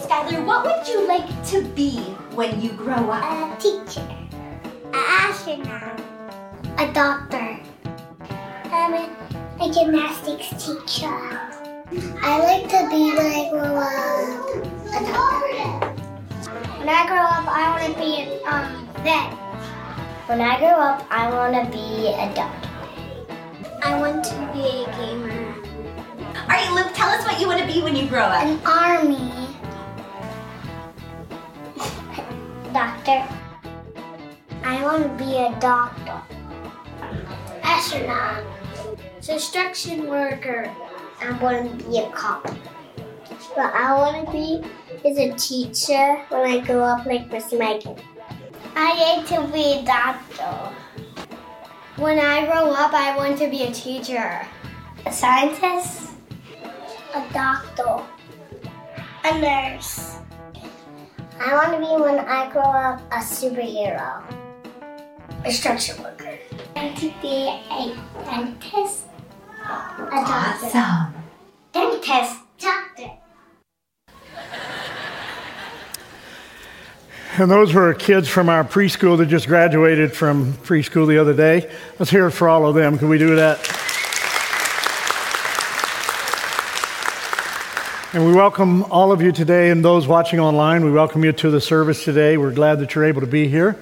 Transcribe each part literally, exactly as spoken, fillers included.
Skyler, what would you like to be when you grow up? A teacher, an astronaut, a doctor, um, a gymnastics teacher. I like to be when I grow up a doctor. When I grow up, I want to be a um, vet. When I grow up, I want to be a doctor. I want to be a gamer. All right, Luke, tell us what you want to be when you grow up. An army. Doctor. I want to be a doctor. Astronaut. Construction worker. I want to be a cop. What I want to be is a teacher when I grow up, like Miss Megan. I like to be a doctor. When I grow up, I want to be a teacher. A scientist. A doctor. A nurse. I want to be, when I grow up, a superhero. A structure worker. I want to be a dentist. A doctor. Awesome. Dentist. Doctor. And those were kids from our preschool that just graduated from preschool the other day. Let's hear it for all of them. Can we do that? And we welcome all of you today, and those watching online. We welcome you to the service today. We're glad that you're able to be here.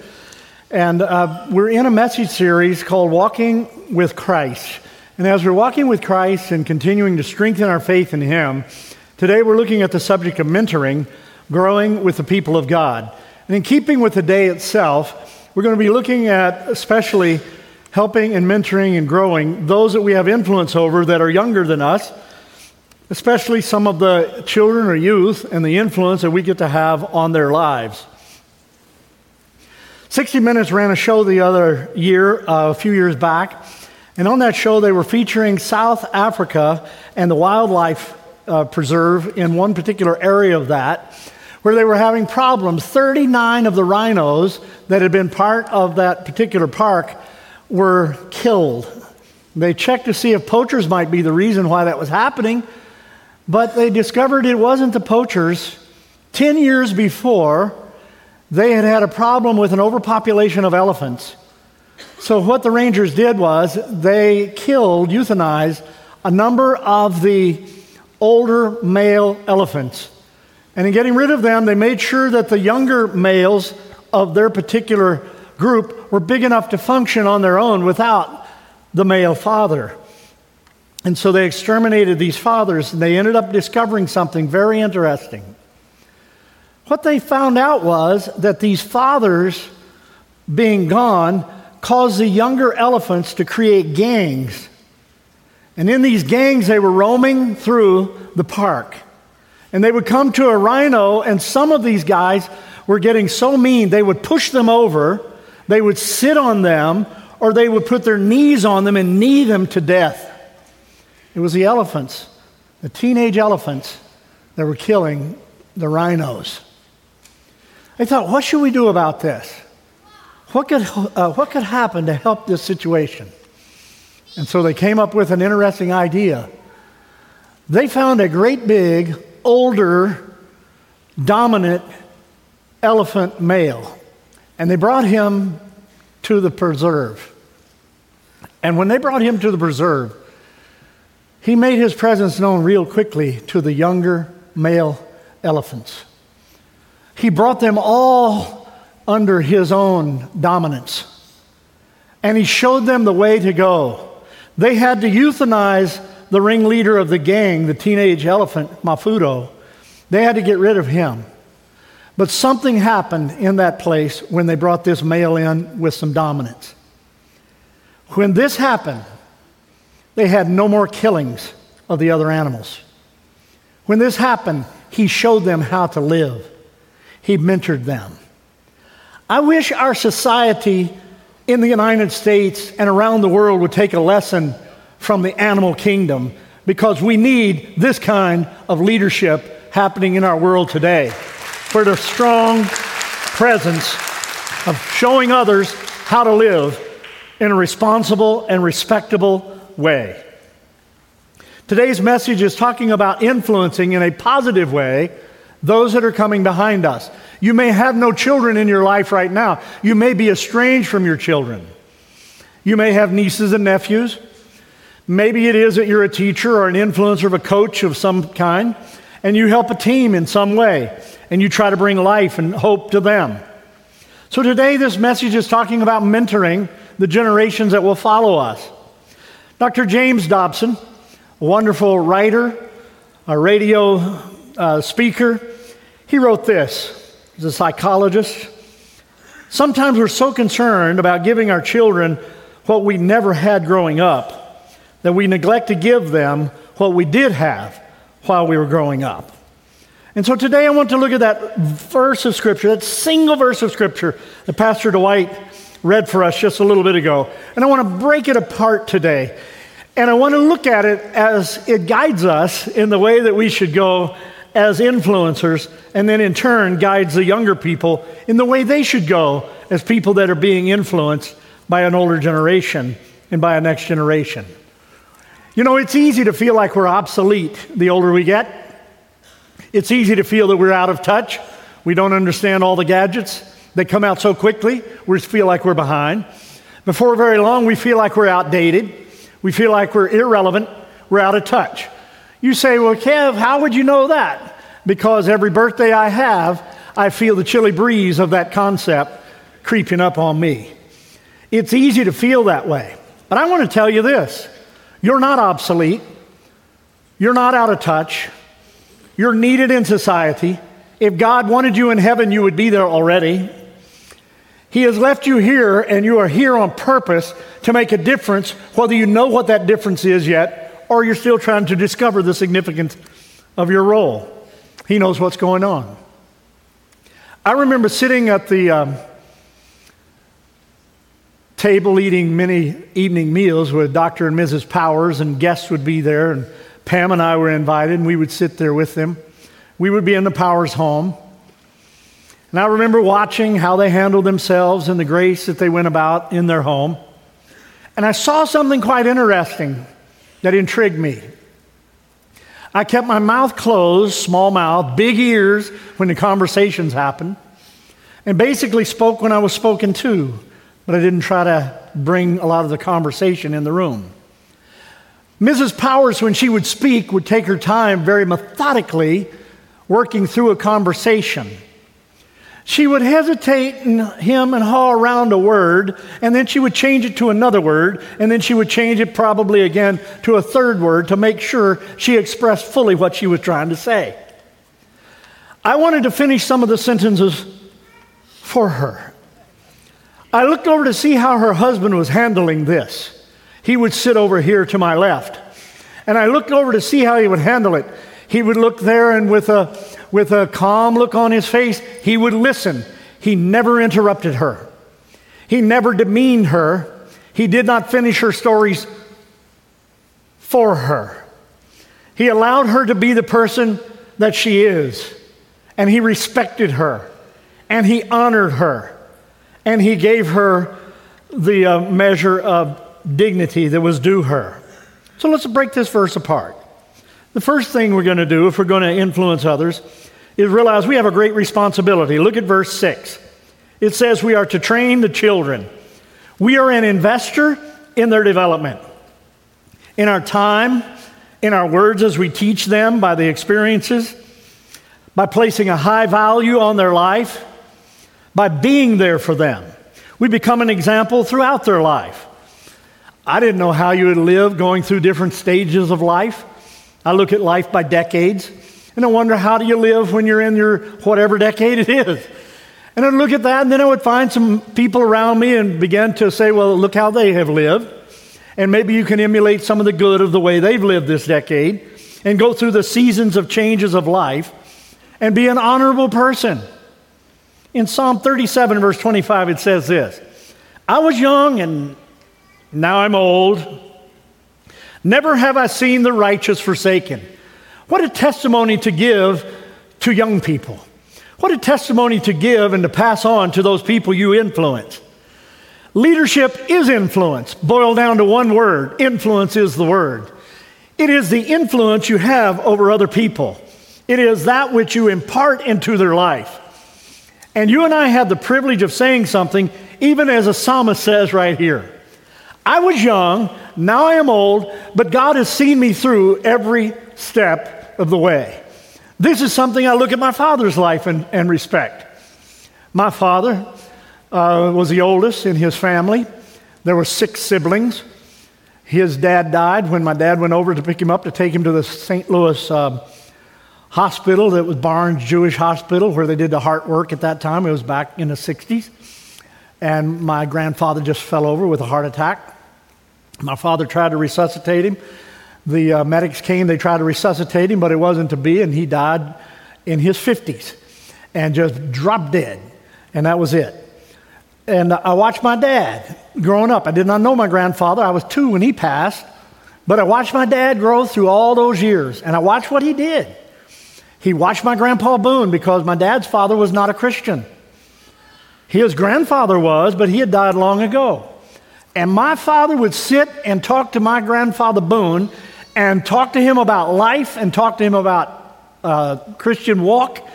And uh, we're in a message series called Walking with Christ. And as we're walking with Christ and continuing to strengthen our faith in Him, today we're looking at the subject of mentoring, growing with the people of God. And in keeping with the day itself, we're going to be looking at especially helping and mentoring and growing those that we have influence over that are younger than us, especially some of the children or youth, and the influence that we get to have on their lives. sixty minutes ran a show the other year, uh, a few years back, and on that show they were featuring South Africa and the wildlife uh, preserve in one particular area of that, where they were having problems. thirty-nine of the rhinos that had been part of that particular park were killed. They checked to see if poachers might be the reason why that was happening, but they discovered it wasn't the poachers. Ten years before, they had had a problem with an overpopulation of elephants. So what the rangers did was they killed, euthanized, a number of the older male elephants. And in getting rid of them, they made sure that the younger males of their particular group were big enough to function on their own without the male father. And so they exterminated these fathers, and they ended up discovering something very interesting. What they found out was that these fathers being gone caused the younger elephants to create gangs. And in these gangs, they were roaming through the park. And they would come to a rhino, and some of these guys were getting so mean, they would push them over, they would sit on them, or they would put their knees on them and knee them to death. It was the elephants, the teenage elephants, that were killing the rhinos. I thought, what should we do about this? What could, uh, what could happen to help this situation? And so they came up with an interesting idea. They found a great big, older, dominant elephant male, and they brought him to the preserve. And when they brought him to the preserve, he made his presence known real quickly to the younger male elephants. He brought them all under his own dominance. And he showed them the way to go. They had to euthanize the ringleader of the gang, the teenage elephant, Mafudo. They had to get rid of him. But something happened in that place when they brought this male in with some dominance. When this happened, they had no more killings of the other animals. When this happened, he showed them how to live. He mentored them. I wish our society in the United States and around the world would take a lesson from the animal kingdom, because we need this kind of leadership happening in our world today, for the strong presence of showing others how to live in a responsible and respectable way. Today's message is talking about influencing in a positive way those that are coming behind us. You may have no children in your life right now. You may be estranged from your children. You may have nieces and nephews. Maybe it is that you're a teacher or an influencer of a coach of some kind, and you help a team in some way, and you try to bring life and hope to them. So today this message is talking about mentoring the generations that will follow us. Doctor James Dobson, a wonderful writer, a radio uh, speaker, he wrote this. He's a psychologist. Sometimes we're so concerned about giving our children what we never had growing up that we neglect to give them what we did have while we were growing up. And so today I want to look at that verse of Scripture, that single verse of Scripture that Pastor Dwight read for us just a little bit ago. And I want to break it apart today. And I want to look at it as it guides us in the way that we should go as influencers, and then in turn guides the younger people in the way they should go as people that are being influenced by an older generation and by a next generation. You know, it's easy to feel like we're obsolete the older we get. It's easy to feel that we're out of touch. We don't understand all the gadgets that come out so quickly. We feel like we're behind. Before very long, we feel like we're outdated. We feel like we're irrelevant. We're out of touch. You say, well, Kev, how would you know that? Because every birthday I have, I feel the chilly breeze of that concept creeping up on me. It's easy to feel that way. But I want to tell you this. You're not obsolete. You're not out of touch. You're needed in society. If God wanted you in heaven, you would be there already. He has left you here, and you are here on purpose to make a difference, whether you know what that difference is yet, or you're still trying to discover the significance of your role. He knows what's going on. I remember sitting at the um, table eating many evening meals with Doctor and Missus Powers, and guests would be there, and Pam and I were invited, and we would sit there with them. We would be in the Powers home, and I remember watching how they handled themselves and the grace that they went about in their home, and I saw something quite interesting that intrigued me. I kept my mouth closed, small mouth, big ears when the conversations happened, and basically spoke when I was spoken to. But I didn't try to bring a lot of the conversation in the room. Missus Powers, when she would speak, would take her time very methodically working through a conversation. She would hesitate and hem and haw around a word, and then she would change it to another word, and then she would change it probably again to a third word to make sure she expressed fully what she was trying to say. I wanted to finish some of the sentences for her. I looked over to see how her husband was handling this. He would sit over here to my left. And I looked over to see how he would handle it. He would look there, and with a, with a calm look on his face, he would listen. He never interrupted her. He never demeaned her. He did not finish her stories for her. He allowed her to be the person that she is. And he respected her. And he honored her. And he gave her the uh, measure of dignity that was due her. So let's break this verse apart. The first thing we're going to do if we're going to influence others is realize we have a great responsibility. Look at verse six. It says we are to train the children. We are an investor in their development. In our time, in our words as we teach them by the experiences, by placing a high value on their life, by being there for them. We become an example throughout their life. I didn't know how you would live going through different stages of life. I look at life by decades, and I wonder, how do you live when you're in your whatever decade it is? And I'd look at that, and then I would find some people around me and begin to say, well, look how they have lived, and maybe you can emulate some of the good of the way they've lived this decade, and go through the seasons of changes of life, and be an honorable person. In Psalm thirty-seven, verse twenty-five, it says this: I was young and now I'm old. Never have I seen the righteous forsaken. What a testimony to give to young people. What a testimony to give and to pass on to those people you influence. Leadership is influence. Boiled down to one word, influence is the word. It is the influence you have over other people. It is that which you impart into their life. And you and I have the privilege of saying something, even as a psalmist says right here. I was young, now I am old, but God has seen me through every step of the way. This is something I look at my father's life and, and respect. My father uh, was the oldest in his family. There were six siblings. His dad died when my dad went over to pick him up to take him to the Saint Louis uh, hospital that was Barnes Jewish Hospital, where they did the heart work at that time. It was back in the sixties. And my grandfather just fell over with a heart attack. My father tried to resuscitate him. The uh, medics came, they tried to resuscitate him, but it wasn't to be, and he died in his fifties and just dropped dead, and that was it. And I watched my dad growing up. I did not know my grandfather. I was two when he passed, but I watched my dad grow through all those years, and I watched what he did. He watched my grandpa Boone, because my dad's father was not a Christian. His grandfather was, but he had died long ago. And my father would sit and talk to my grandfather Boone and talk to him about life and talk to him about uh, Christian walk.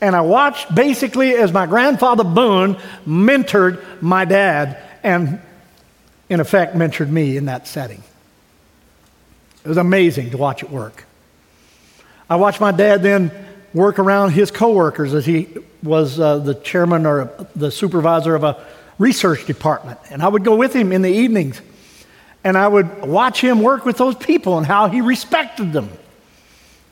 And I watched basically as my grandfather Boone mentored my dad and, in effect, mentored me in that setting. It was amazing to watch it work. I watched my dad then work around his coworkers as he was uh, the chairman or the supervisor of a research department. And I would go with him in the evenings, and I would watch him work with those people and how he respected them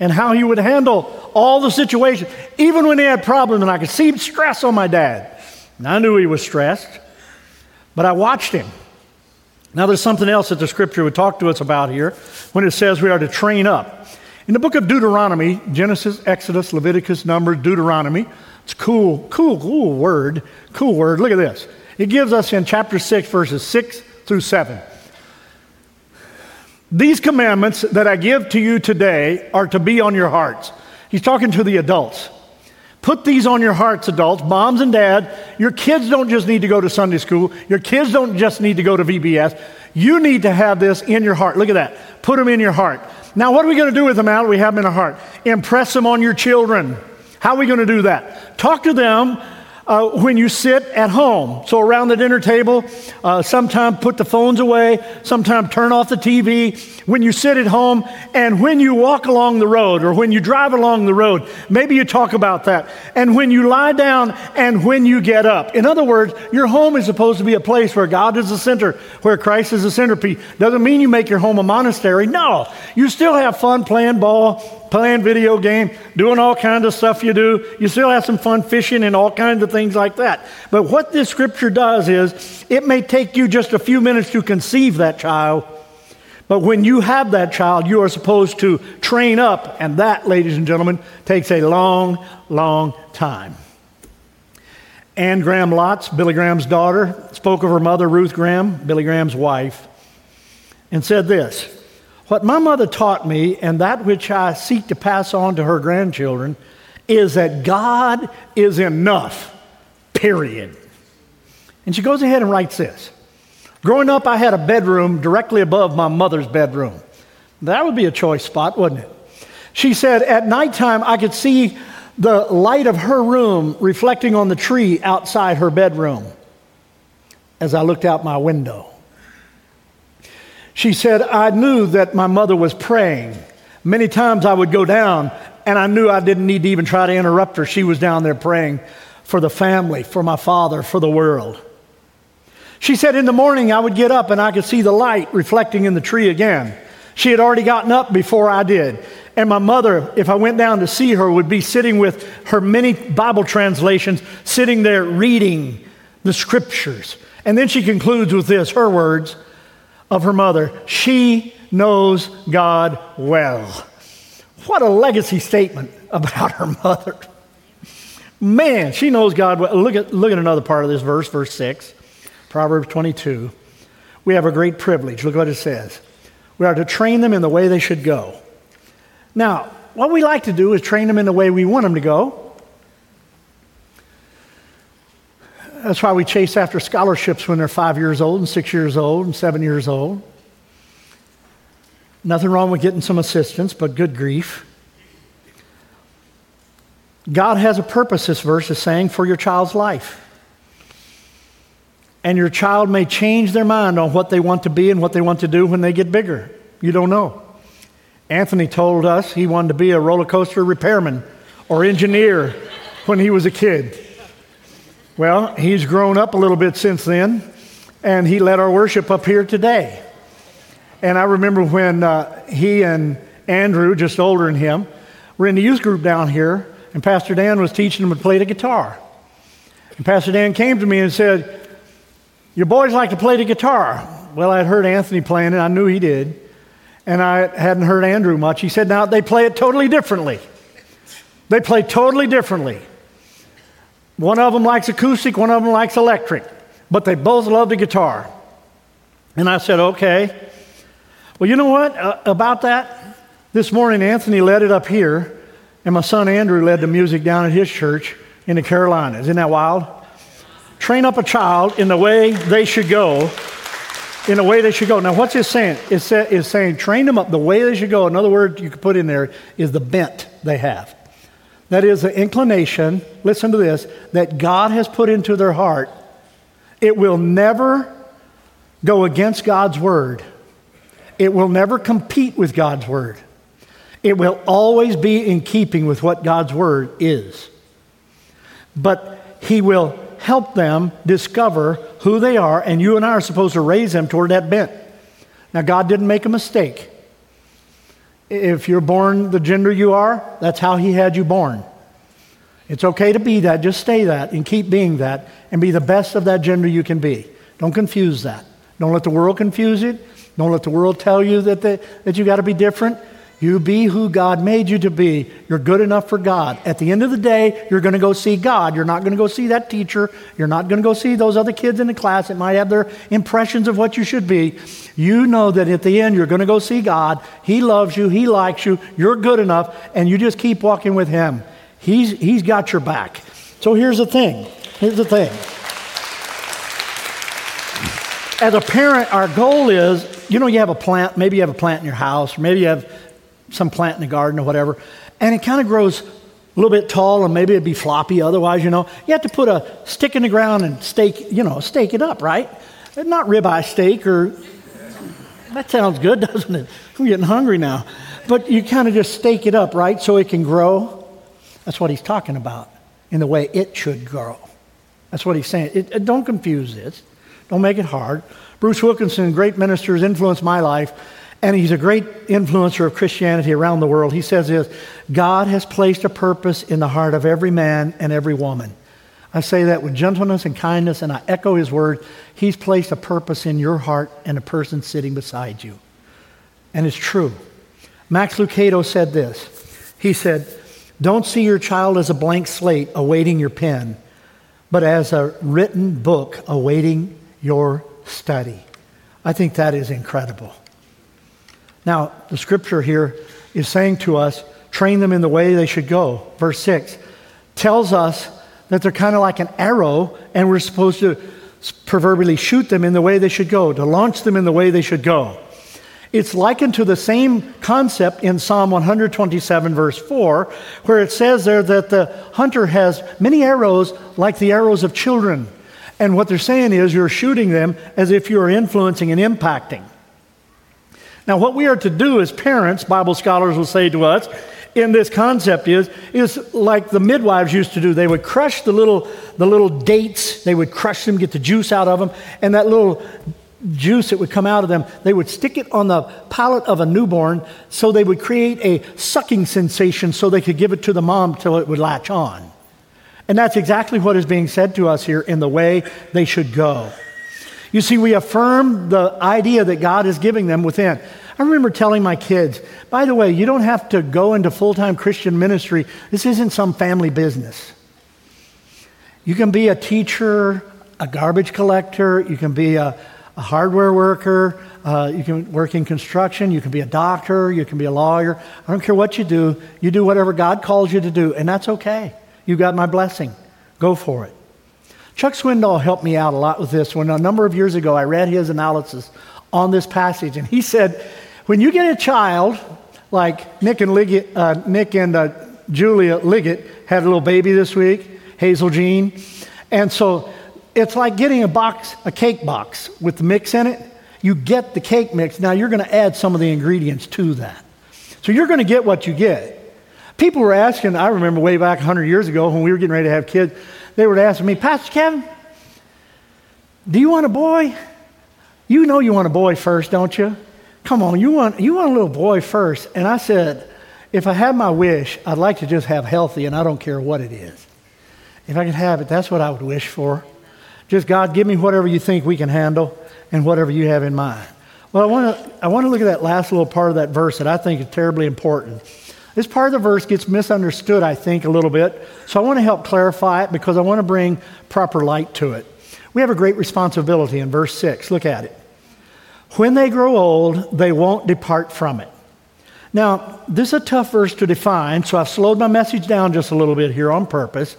and how he would handle all the situations, even when they had problems. And I could see stress on my dad. And I knew he was stressed, but I watched him. Now there's something else that the scripture would talk to us about here when it says we are to train up. In the book of Deuteronomy, Genesis, Exodus, Leviticus, Numbers, Deuteronomy, it's cool, cool, cool word, cool word. Look at this. It gives us in chapter six, verses six through seven. These commandments that I give to you today are to be on your hearts. He's talking to the adults. Put these on your hearts, adults, moms and dad. Your kids don't just need to go to Sunday school. Your kids don't just need to go to V B S. You need to have this in your heart. Look at that. Put them in your heart. Now, what are we going to do with them out? We have them in our heart. Impress them on your children. How are we going to do that? Talk to them uh, when you sit at home. So around the dinner table, uh, sometimes put the phones away, sometimes turn off the T V. When you sit at home and when you walk along the road or when you drive along the road, maybe you talk about that. And when you lie down and when you get up. In other words, your home is supposed to be a place where God is the center, where Christ is the centerpiece. Doesn't mean you make your home a monastery. No, you still have fun playing ball, playing video game, doing all kinds of stuff you do. You still have some fun fishing and all kinds of things like that. But what this scripture does is it may take you just a few minutes to conceive that child, but when you have that child, you are supposed to train up, and that, ladies and gentlemen, takes a long, long time. Ann Graham Lotz, Billy Graham's daughter, spoke of her mother, Ruth Graham, Billy Graham's wife, and said this, "What my mother taught me, and that which I seek to pass on to her grandchildren, is that God is enough, period." And she goes ahead and writes this. Growing up, I had a bedroom directly above my mother's bedroom. That would be a choice spot, wouldn't it? She said, at nighttime, I could see the light of her room reflecting on the tree outside her bedroom as I looked out my window. She said, I knew that my mother was praying. Many times I would go down, and I knew I didn't need to even try to interrupt her. She was down there praying for the family, for my father, for the world. She said, in the morning I would get up, and I could see the light reflecting in the tree again. She had already gotten up before I did. And my mother, if I went down to see her, would be sitting with her many Bible translations, sitting there reading the scriptures. And then she concludes with this, her words of her mother, she knows God well. What a legacy statement about her mother. Man, she knows God well. Look at, look at another part of this verse, verse six, Proverbs twenty-two. We have a great privilege. Look what it says. We are to train them in the way they should go. Now, what we like to do is train them in the way we want them to go. That's why we chase after scholarships when they're five years old and six years old and seven years old. Nothing wrong with getting some assistance, but good grief. God has a purpose, this verse is saying, for your child's life. And your child may change their mind on what they want to be and what they want to do when they get bigger. You don't know. Anthony told us he wanted to be a roller coaster repairman or engineer when he was a kid. Well, he's grown up a little bit since then, and he led our worship up here today. And I remember when uh, he and Andrew, just older than him, were in the youth group down here, and Pastor Dan was teaching him to play the guitar. And Pastor Dan came to me and said, "Your boys like to play the guitar." Well, I had heard Anthony playing it. I knew he did. And I hadn't heard Andrew much. He said, "Now, they play it totally differently. They play totally differently. One of them likes acoustic, one of them likes electric. But they both love the guitar." And I said, "Okay." Well, you know what uh, about that? This morning, Anthony led it up here. And my son Andrew led the music down at his church in the Carolinas. Isn't that wild? Train up a child in the way they should go, in the way they should go. Now, what's it saying? It's, it's saying train them up the way they should go. Another word you could put in there is the bent they have. That is the inclination, listen to this, that God has put into their heart. It will never go against God's word. It will never compete with God's word. It will always be in keeping with what God's word is. But he will help them discover who they are, and you and I are supposed to raise them toward that bent. Now, God didn't make a mistake. If you're born the gender you are, that's how he had you born. It's okay to be that. Just stay that and keep being that and be the best of that gender you can be. Don't confuse that. Don't let the world confuse it. Don't let the world tell you that, they, that you got to be different. You be who God made you to be. You're good enough for God. At the end of the day, you're going to go see God. You're not going to go see that teacher. You're not going to go see those other kids in the class that might have their impressions of what you should be. You know that at the end, you're going to go see God. He loves you. He likes you. You're good enough, and you just keep walking with him. He's, he's got your back. So here's the thing. Here's the thing. As a parent, our goal is, you know, you have a plant. Maybe you have a plant in your house, or maybe you have some plant in the garden or whatever, and it kind of grows a little bit tall, and maybe it'd be floppy otherwise, you know. You have to put a stick in the ground and stake, you know, stake it up, right? Not ribeye steak, or that sounds good, doesn't it? I'm getting hungry now. But you kind of just stake it up, right, so it can grow. That's what he's talking about in the way it should grow. That's what he's saying. It, it, don't confuse this. Don't make it hard. Bruce Wilkinson, great minister, has influenced my life. And he's a great influencer of Christianity around the world. He says this, God has placed a purpose in the heart of every man and every woman. I say that with gentleness and kindness, and I echo his word. He's placed a purpose in your heart and the person sitting beside you. And it's true. Max Lucado said this. He said, "Don't see your child as a blank slate awaiting your pen, but as a written book awaiting your study." I think that is incredible. Now, the scripture here is saying to us, train them in the way they should go. Verse six tells us that they're kind of like an arrow, and we're supposed to proverbially shoot them in the way they should go, to launch them in the way they should go. It's likened to the same concept in Psalm one twenty-seven, verse four, where it says there that the hunter has many arrows like the arrows of children. And what they're saying is you're shooting them as if you're influencing and impacting. Now, what we are to do as parents, Bible scholars will say to us, in this concept is, is like the midwives used to do. They would crush the little, the little dates. They would crush them, get the juice out of them. And that little juice that would come out of them, they would stick it on the palate of a newborn so they would create a sucking sensation so they could give it to the mom till it would latch on. And that's exactly what is being said to us here in the way they should go. You see, we affirm the idea that God is giving them within. I remember telling my kids, by the way, you don't have to go into full-time Christian ministry. This isn't some family business. You can be a teacher, a garbage collector. You can be a, a hardware worker. Uh, you can work in construction. You can be a doctor. You can be a lawyer. I don't care what you do. You do whatever God calls you to do, and that's okay. You've got my blessing. Go for it. Chuck Swindoll helped me out a lot with this when a number of years ago I read his analysis on this passage, and he said When you get a child, like Nick and, Liggett, uh, Nick and uh, Julia Liggett had a little baby this week, Hazel Jean, and so it's like getting a box, a cake box with the mix in it. You get the cake mix. Now you're going to add some of the ingredients to that. So you're going to get what you get. People were asking, I remember way back one hundred years ago when we were getting ready to have kids, they were asking me, Pastor Kevin, do you want a boy? You know you want a boy first, don't you? Come on, you want you want a little boy first. And I said, if I had my wish, I'd like to just have healthy, and I don't care what it is. If I could have it, that's what I would wish for. Just, God, give me whatever you think we can handle and whatever you have in mind. Well, I want to I want to look at that last little part of that verse that I think is terribly important. This part of the verse gets misunderstood, I think, a little bit. So I want to help clarify it because I want to bring proper light to it. We have a great responsibility in verse six. Look at it. When they grow old, they won't depart from it. Now, this is a tough verse to define, so I've slowed my message down just a little bit here on purpose.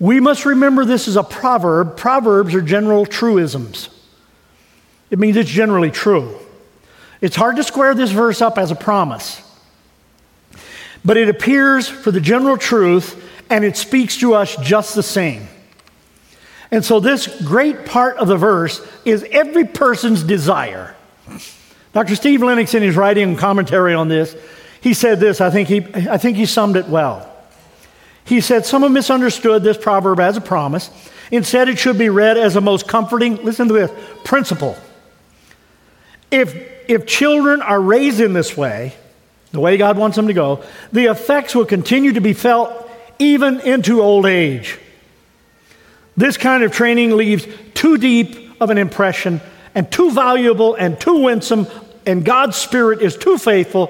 We must remember this is a proverb. Proverbs are general truisms. It means it's generally true. It's hard to square this verse up as a promise. But it appears for the general truth, and it speaks to us just the same. And so this great part of the verse is every person's desire. Doctor Steve Lennox, in his writing and commentary on this, he said this, I think he, I think he summed it well. He said, some have misunderstood this proverb as a promise. Instead, it should be read as a most comforting, listen to this, principle. If, if children are raised in this way, the way God wants them to go, the effects will continue to be felt even into old age. This kind of training leaves too deep of an impression and too valuable and too winsome, and God's Spirit is too faithful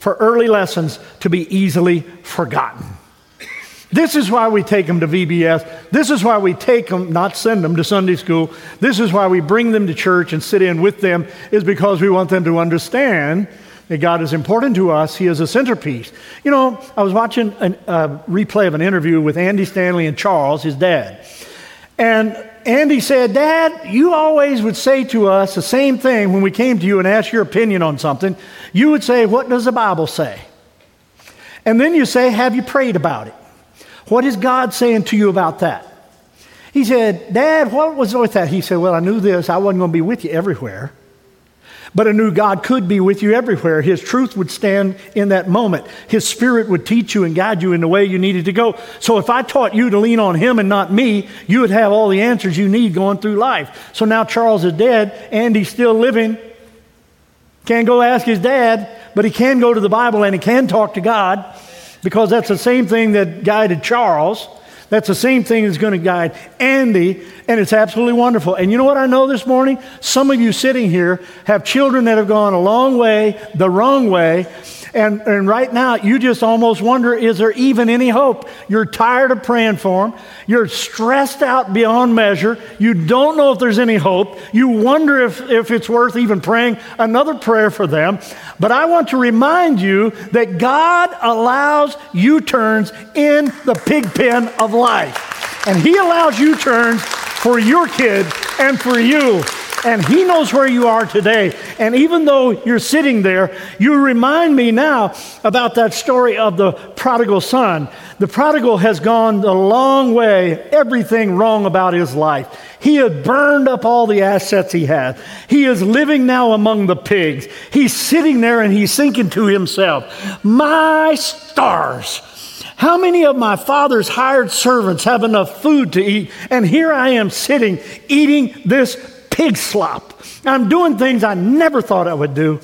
for early lessons to be easily forgotten. This is why we take them to V B S. This is why we take them, not send them, to Sunday school. This is why we bring them to church and sit in with them, is because we want them to understand that God is important to us. He is a centerpiece. You know, I was watching a uh, replay of an interview with Andy Stanley and Charles, his dad. And Andy said, Dad, you always would say to us the same thing when we came to you and asked your opinion on something. You would say, what does the Bible say? And then you say, have you prayed about it? What is God saying to you about that? He said, Dad, what was with that? He said, well, I knew this. I wasn't going to be with you everywhere. But I knew God could be with you everywhere. His truth would stand in that moment. His Spirit would teach you and guide you in the way you needed to go. So if I taught you to lean on Him and not me, you would have all the answers you need going through life. So now Charles is dead, Andy's still living. Can't go ask his dad, but he can go to the Bible and he can talk to God, because that's the same thing that guided Charles. That's the same thing that's going to guide Andy, and it's absolutely wonderful. And you know what I know this morning? Some of you sitting here have children that have gone a long way, the wrong way, and, and right now you just almost wonder, is there even any hope? You're tired of praying for them. You're stressed out beyond measure. You don't know if there's any hope. You wonder if, if it's worth even praying another prayer for them. But I want to remind you that God allows U-turns in the pig pen of life. life. And He allows U-turns for your kid and for you. And He knows where you are today. And even though you're sitting there, you remind me now about that story of the prodigal son. The prodigal has gone a long way, everything wrong about his life. He had burned up all the assets he had. He is living now among the pigs. He's sitting there and he's thinking to himself, my stars, how many of my father's hired servants have enough food to eat? And here I am sitting, eating this pig slop. I'm doing things I never thought I would do.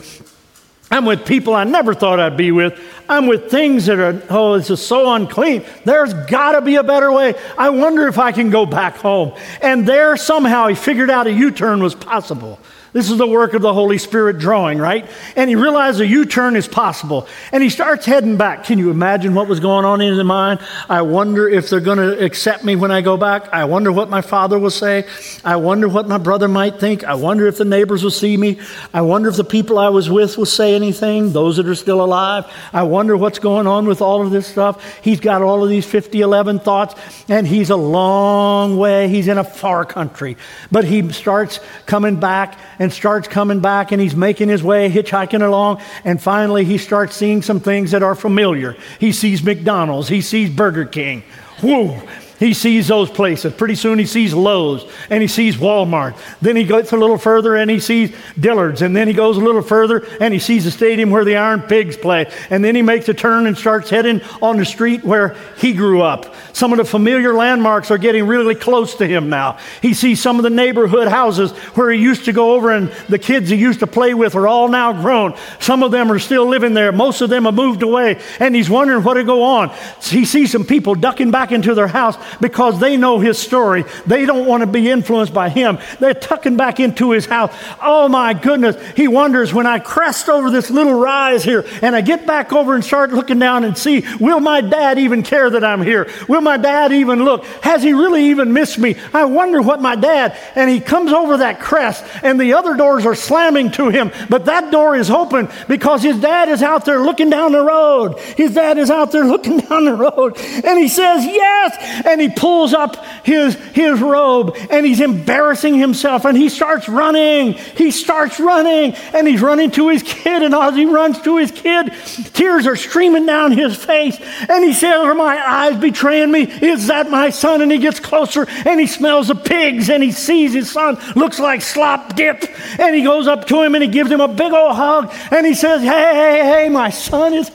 I'm with people I never thought I'd be with. I'm with things that are, oh, this is so unclean. There's got to be a better way. I wonder if I can go back home. And there somehow he figured out a U-turn was possible. This is the work of the Holy Spirit drawing, right? And he realized a U-turn is possible. And he starts heading back. Can you imagine what was going on in his mind? I wonder if they're going to accept me when I go back. I wonder what my father will say. I wonder what my brother might think. I wonder if the neighbors will see me. I wonder if the people I was with will say anything, those that are still alive. I wonder what's going on with all of this stuff. He's got all of these fifty, eleven thoughts, and he's a long way. He's in a far country. But he starts coming back, and and starts coming back, and he's making his way, hitchhiking along, and finally he starts seeing some things that are familiar. He sees McDonald's. He sees Burger King. Whoa. He sees those places. Pretty soon he sees Lowe's, and he sees Walmart. Then he goes a little further, and he sees Dillard's. And then he goes a little further, and he sees the stadium where the Iron Pigs play. And then he makes a turn and starts heading on the street where he grew up. Some of the familiar landmarks are getting really close to him now. He sees some of the neighborhood houses where he used to go over, and the kids he used to play with are all now grown. Some of them are still living there. Most of them have moved away, and he's wondering what will go on. He sees some people ducking back into their house because they know his story. They don't want to be influenced by him. They're tucking back into his house. Oh my goodness. He wonders, when I crest over this little rise here and I get back over and start looking down and see, will my dad even care that I'm here? Will my dad even look? Has he really even missed me? I wonder what my dad, and he comes over that crest, and the other doors are slamming to him, but that door is open because his dad is out there looking down the road. His dad is out there looking down the road, and he says, yes, and he pulls up his, his robe, and he's embarrassing himself, and he starts running. He starts running, and he's running to his kid, and as he runs to his kid, tears are streaming down his face, and he says, are my eyes betraying me? Is that my son? And he gets closer, and he smells the pigs, and he sees his son looks like slop dip, and he goes up to him, and he gives him a big old hug, and he says, hey, hey, hey, my son is,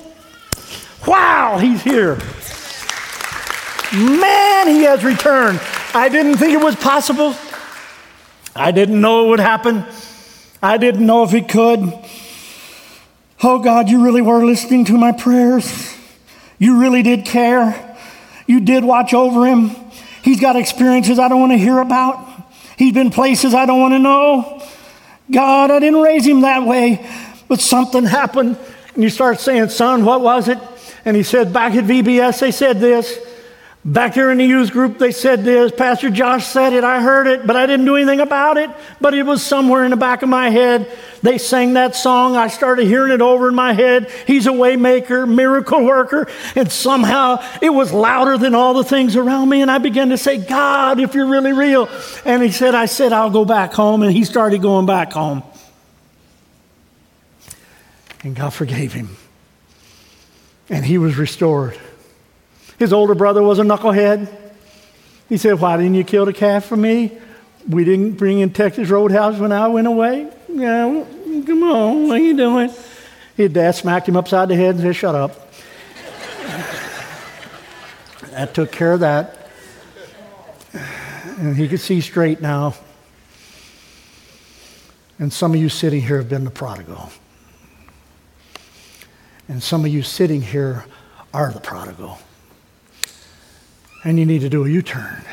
wow, he's here. Man, he has returned. I didn't think it was possible. I didn't know it would happen. I didn't know if it could. Oh, God, you really were listening to my prayers. You really did care. You did watch over him. He's got experiences I don't want to hear about. He's been places I don't want to know. God, I didn't raise him that way, but something happened. And you start saying, son, what was it? And he said, back at V B S, they said this. Back there in the youth group, they said this. Pastor Josh said it. I heard it, but I didn't do anything about it. But it was somewhere in the back of my head. They sang that song. I started hearing it over in my head. He's a way maker, miracle worker. And somehow it was louder than all the things around me. And I began to say, God, if you're really real. And he said, I said, I'll go back home. And he started going back home. And God forgave him. And he was restored. His older brother was a knucklehead. He said, why didn't you kill the calf for me? We didn't bring in Texas Roadhouse when I went away. Yeah, well, come on, what are you doing? His dad smacked him upside the head and said, shut up. That took care of that. And he could see straight now. And some of you sitting here have been the prodigal. And some of you sitting here are the prodigal. And you need to do a U-turn.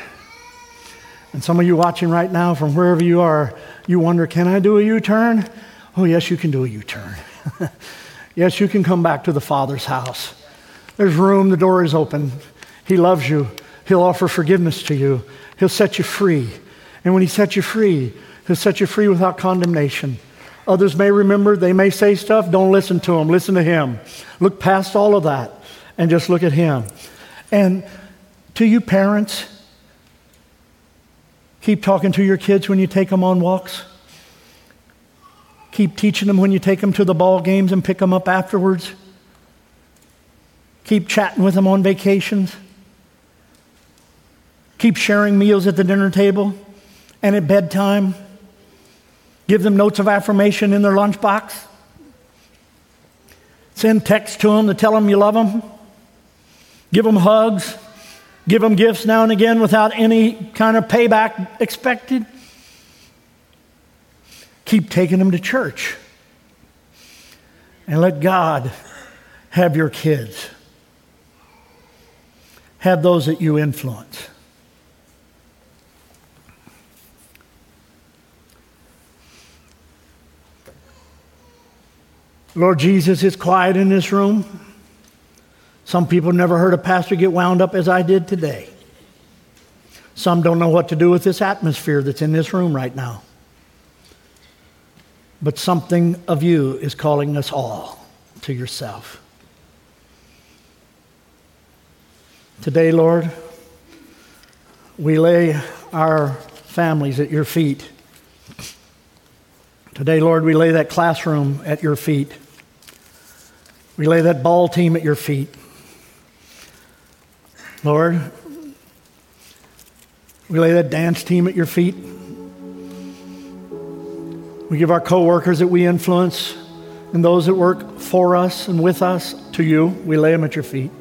And some of you watching right now from wherever you are, you wonder, can I do a U-turn? Oh, yes, you can do a U-turn. Yes, you can come back to the Father's house. There's room. The door is open. He loves you. He'll offer forgiveness to you. He'll set you free. And when he sets you free, he'll set you free without condemnation. Others may remember. They may say stuff. Don't listen to them. Listen to him. Look past all of that and just look at him. And to you parents, keep talking to your kids when you take them on walks. Keep teaching them when you take them to the ball games and pick them up afterwards. Keep chatting with them on vacations. Keep sharing meals at the dinner table and at bedtime. Give them notes of affirmation in their lunchbox. Send texts to them to tell them you love them. Give them hugs. Give them gifts now and again without any kind of payback expected. Keep taking them to church. And let God have your kids. Have those that you influence. Lord Jesus is quiet in this room. Some people never heard a pastor get wound up as I did today. Some don't know what to do with this atmosphere that's in this room right now. But something of you is calling us all to yourself. Today, Lord, we lay our families at your feet Today, Lord, we lay that classroom at your feet. We lay that ball team at your feet. Lord, we lay that dance team at your feet. We give our co-workers that we influence and those that work for us and with us to you. We lay them at your feet.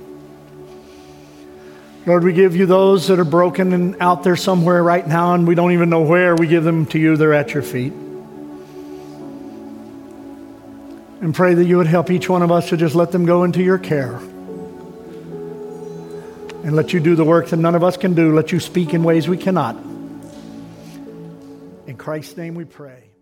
Lord, we give you those that are broken and out there somewhere right now, and we don't even know where. We give them to you. They're at your feet. And pray that you would help each one of us to just let them go into your care. And let you do the work that none of us can do. Let you speak in ways we cannot. In Christ's name we pray.